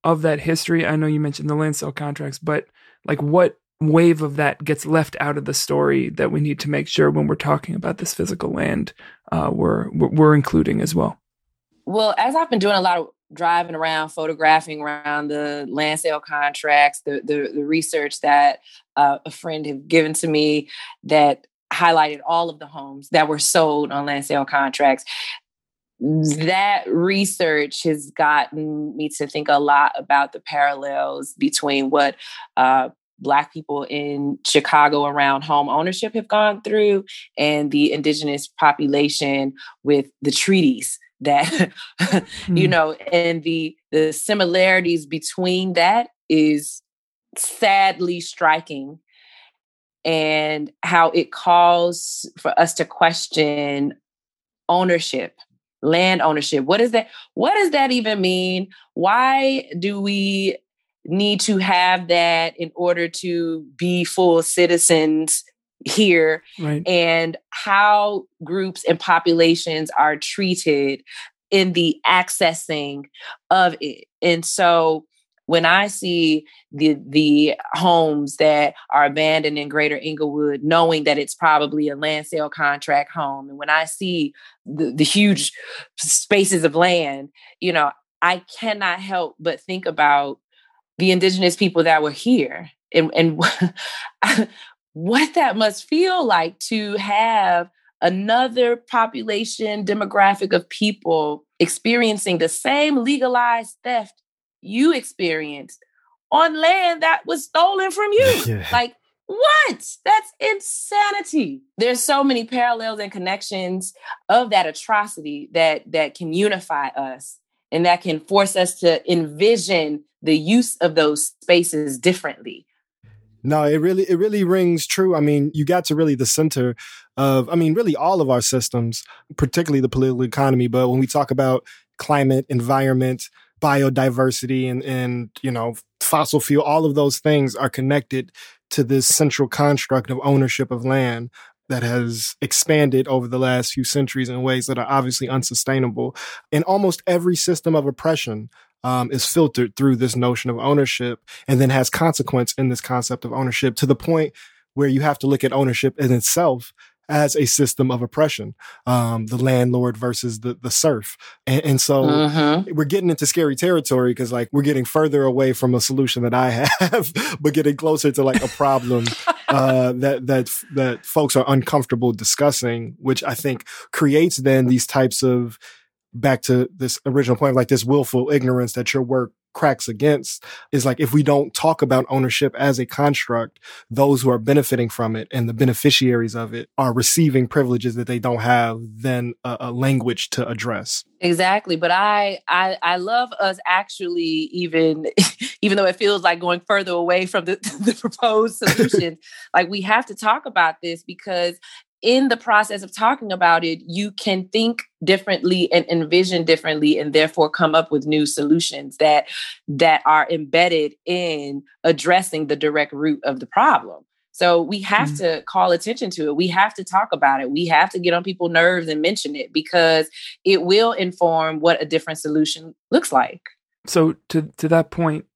of that history? I know you mentioned the land sale contracts, but like, what wave of that gets left out of the story that we need to make sure when we're talking about this physical land uh, we're we're including as well? Well, as I've been doing a lot of driving around, photographing around the land sale contracts, the the, the research that uh, a friend had given to me that highlighted all of the homes that were sold on land sale contracts. That research has gotten me to think a lot about the parallels between what uh, Black people in Chicago around home ownership have gone through and the indigenous population with the treaties that, you know, and the the similarities between that is sadly striking, and how it calls for us to question ownership, land ownership. What is that? What does that even mean? Why do we need to have that in order to be full citizens here, right? And how groups and populations are treated in the accessing of it. And so when I see the the homes that are abandoned in Greater Englewood, knowing that it's probably a land sale contract home, and when I see the, the huge spaces of land, you know, I cannot help but think about the indigenous people that were here, and, and what that must feel like to have another population demographic of people experiencing the same legalized theft you experienced on land that was stolen from you. Yeah. Like, what? That's insanity. There's so many parallels and connections of that atrocity that that can unify us, and that can force us to envision the use of those spaces differently. No, it really, it really rings true. I mean, you got to really the center of, I mean, really all of our systems, particularly the political economy. But when we talk about climate, environment, biodiversity, and, and, you know, fossil fuel, all of those things are connected to this central construct of ownership of land that has expanded over the last few centuries in ways that are obviously unsustainable. And almost every system of oppression um, is filtered through this notion of ownership, and then has consequence in this concept of ownership, to the point where you have to look at ownership in itself as a system of oppression, um, the landlord versus the, the serf. And, and so uh-huh. we're getting into scary territory, because, like, we're getting further away from a solution that I have, but getting closer to, like, a problem uh, that, that, that folks are uncomfortable discussing, which I think creates then these types of, back to this original point, like this willful ignorance that your work cracks against is like, if we don't talk about ownership as a construct, those who are benefiting from it and the beneficiaries of it are receiving privileges that they don't have, then a, a language to address. Exactly. But I, I, I love us actually, even, even though it feels like going further away from the, the proposed solution, like we have to talk about this, because in the process of talking about it, you can think differently and envision differently, and therefore come up with new solutions that that are embedded in addressing the direct root of the problem. So we have mm-hmm. to call attention to it. We have to talk about it. We have to get on people's nerves and mention it, because it will inform what a different solution looks like. So to to that point,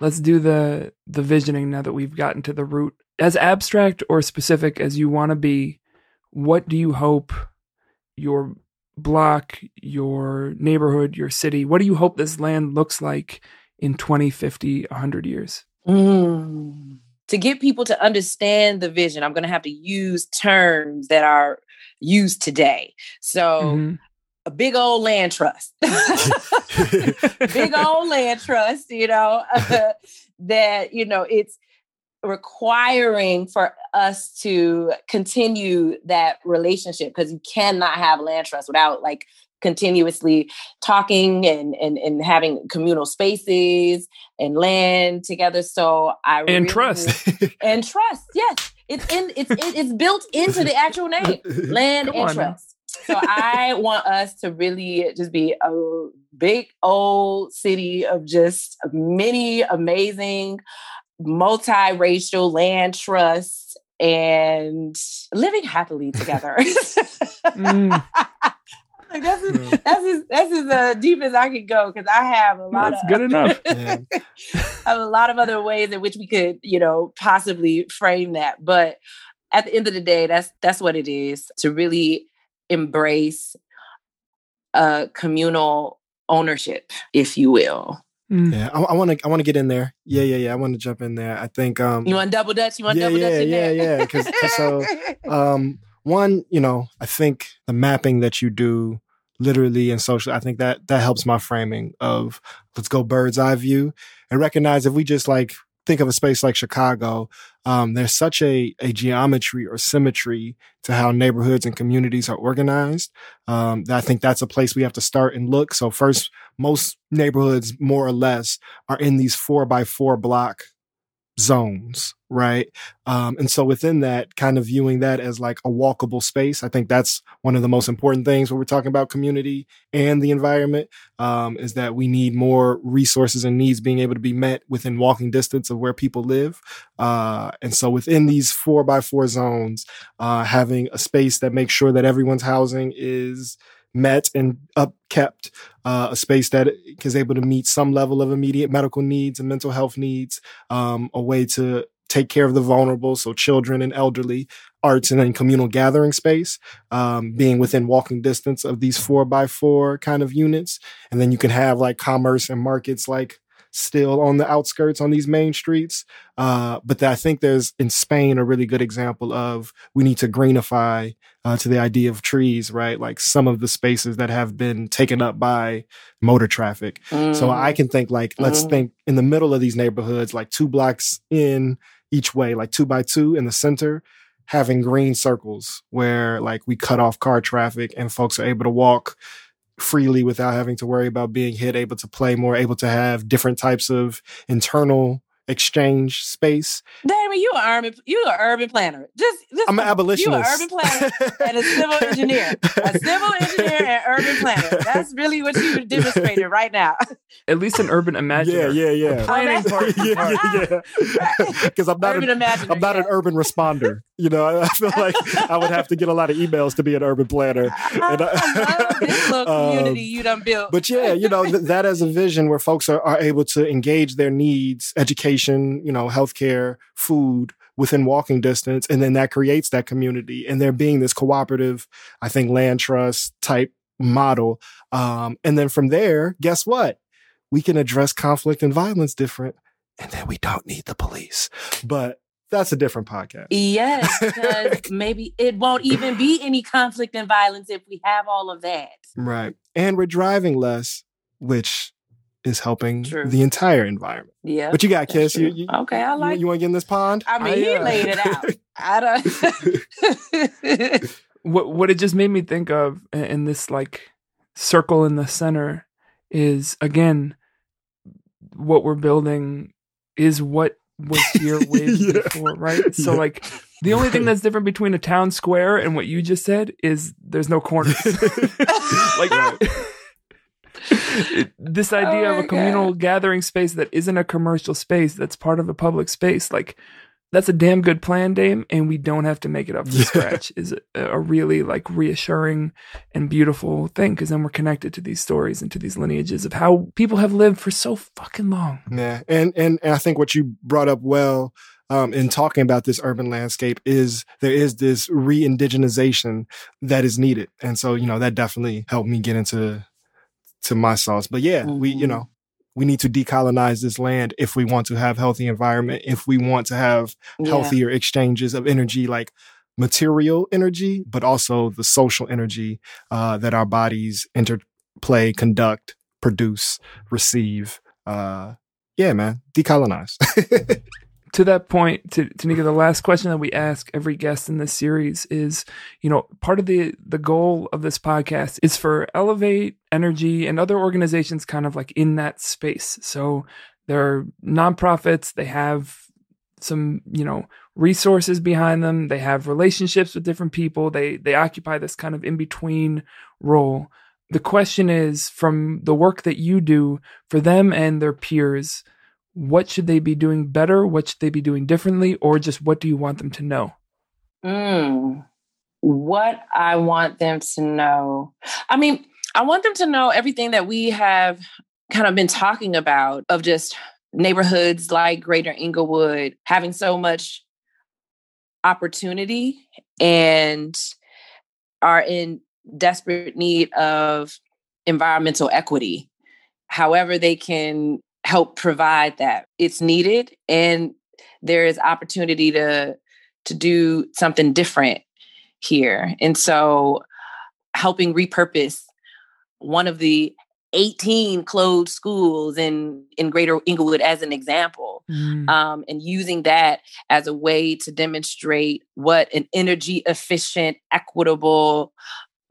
let's do the the visioning now that we've gotten to the root. As abstract or specific as you want to be, what do you hope your block, your neighborhood, your city, what do you hope this land looks like in twenty, fifty, one hundred years? Mm. To get people to understand the vision, I'm going to have to use terms that are used today. So mm-hmm. a big old land trust, big old land trust, you know, uh, that, you know, it's requiring for us to continue that relationship, because you cannot have land trust without like continuously talking and and and having communal spaces and land together. So I and really, trust and trust. Yes, it's in it's it's built into the actual name, land Come and trust. So I want us to really just be a big old city of just many amazing multiracial land trusts and living happily together. mm. Like that's as, yeah. that's as, that's as uh, deep as I could go, because I have a lot. That's of good enough. Yeah. I have a lot of other ways in which we could, you know, possibly frame that. But at the end of the day, that's that's what it is, to really embrace a communal ownership, if you will. Mm. Yeah, I want to. I want to get in there. Yeah, yeah, yeah. I want to jump in there. I think um, you want double dutch. You want yeah, double yeah, dutch in yeah, there. Yeah, yeah, yeah. Because so um, one, you know, I think the mapping that you do, literally and socially, I think that that helps my framing of let's go bird's eye view and recognize if we just like think of a space like Chicago, um, there's such a a geometry or symmetry to how neighborhoods and communities are organized. Um, that I think that's a place we have to start and look. So first, most neighborhoods, more or less, are in these four by four block zones, right? Um, and so within that, kind of viewing that as like a walkable space, I think that's one of the most important things when we're talking about community and the environment, um, is that we need more resources and needs being able to be met within walking distance of where people live. Uh, and so within these four by four zones, uh, having a space that makes sure that everyone's housing is met and upkept, uh, a space that is able to meet some level of immediate medical needs and mental health needs, um, a way to take care of the vulnerable, so children and elderly, arts and then communal gathering space, um, being within walking distance of these four by four kind of units. And then you can have like commerce and markets like still on the outskirts on these main streets. Uh, but I think there's in Spain a really good example of we need to greenify uh, to the idea of trees, right? Like some of the spaces that have been taken up by motor traffic. Mm. So I can think like, let's mm. think in the middle of these neighborhoods, like two blocks in each way, like two by two in the center, having green circles where like we cut off car traffic and folks are able to walk freely without having to worry about being hit, able to play more, able to have different types of internal exchange space. Damon, you are urban, you an urban planner. Just, just I'm an abolitionist. You an urban planner and a civil engineer. A civil engineer and urban planner. That's really what you demonstrated right now. At least an urban imaginer. Yeah, yeah, yeah. A planning part. Yeah, yeah, yeah. Because I'm not urban an, imaginer, I'm not yeah. an urban responder. You know, I feel like I would have to get a lot of emails to be an urban planner. And I, I love this little um, community you done built. But yeah, you know, th- that as a vision where folks are, are able to engage their needs, education, you know, healthcare, food within walking distance. And then that creates that community. And there being this cooperative, I think, land trust type model. Um, and then from there, guess what? We can address conflict and violence different. And then we don't need the police. But that's a different podcast. Yes, because maybe it won't even be any conflict and violence if we have all of that. Right. And we're driving less, which is helping True. the entire environment. Yeah. But you got, Kiss. You, you, okay, I like you, you want to get in this pond? I mean, I, he uh... laid it out. I don't... what, what it just made me think of in this, like, circle in the center is, again, what we're building is what was here waves yeah. before, right? So, yeah. like, the only thing that's different between a town square and what you just said is there's no corners. like, right. This idea oh of a communal God. gathering space that isn't a commercial space, that's part of a public space, like, that's a damn good plan, Dame, and we don't have to make it up from yeah. scratch is a, a really, like, reassuring and beautiful thing, because then we're connected to these stories and to these lineages of how people have lived for so fucking long. Yeah, and, and, and I think what you brought up well Um, in talking about this urban landscape is there is this re-indigenization that is needed. And so, you know, that definitely helped me get into to my sauce. But yeah, mm-hmm. we, you know, we need to decolonize this land if we want to have healthy environment, if we want to have yeah. healthier exchanges of energy, like material energy, but also the social energy uh, that our bodies interplay, conduct, produce, receive. Uh, yeah, man, decolonize. To that point, to Tonika, the last question that we ask every guest in this series is, you know, part of the the goal of this podcast is for Elevate Energy and other organizations kind of like in that space. So they're nonprofits, they have some, you know, resources behind them, they have relationships with different people, they they occupy this kind of in-between role. The question is, from the work that you do for them and their peers, what should they be doing better? What should they be doing differently? Or just what do you want them to know? Mm, what I want them to know. I mean, I want them to know everything that we have kind of been talking about, of just neighborhoods like Greater Englewood having so much opportunity and are in desperate need of environmental equity. However they can help provide that, it's needed, and there is opportunity to to do something different here. And so helping repurpose one of the eighteen closed schools in, in Greater Englewood as an example, mm. um, and using that as a way to demonstrate what an energy efficient, equitable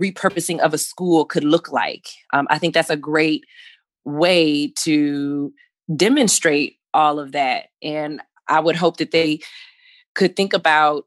repurposing of a school could look like. Um, I think that's a great way to demonstrate all of that. And I would hope that they could think about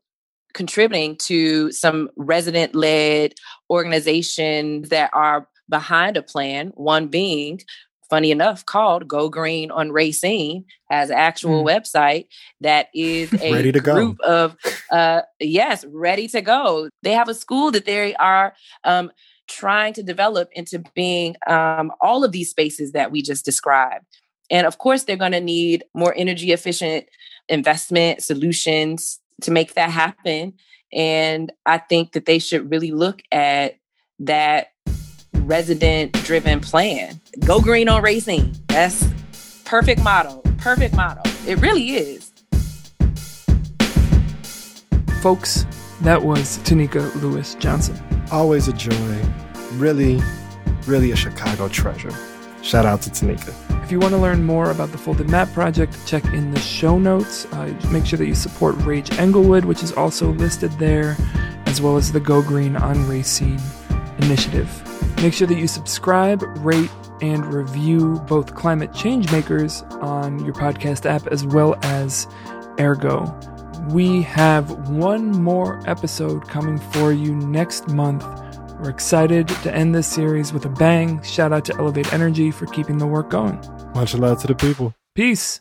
contributing to some resident-led organizations that are behind a plan, one being, funny enough, called Go Green on Racine, has an actual mm. website that is a ready to group go. of, uh, yes, ready to go. They have a school that they are um, trying to develop into being um, all of these spaces that we just described. And of course, they're going to need more energy efficient investment solutions to make that happen. And I think that they should really look at that resident driven plan. Go Green on Racine. That's perfect model. Perfect model. It really is. Folks, that was Tonika Lewis-Johnson. Always a joy. Really, really a Chicago treasure. Shout out to Tonika. If you want to learn more about the Folded Map Project, check in the show notes. Uh, make sure that you support RAGE Englewood, which is also listed there, as well as the Go Green on Racine initiative. Make sure that you subscribe, rate, and review both Climate Changemakers on your podcast app as well as Ergo. We have one more episode coming for you next month. We're excited to end this series with a bang. Shout out to Elevate Energy for keeping the work going. Much love to the people. Peace.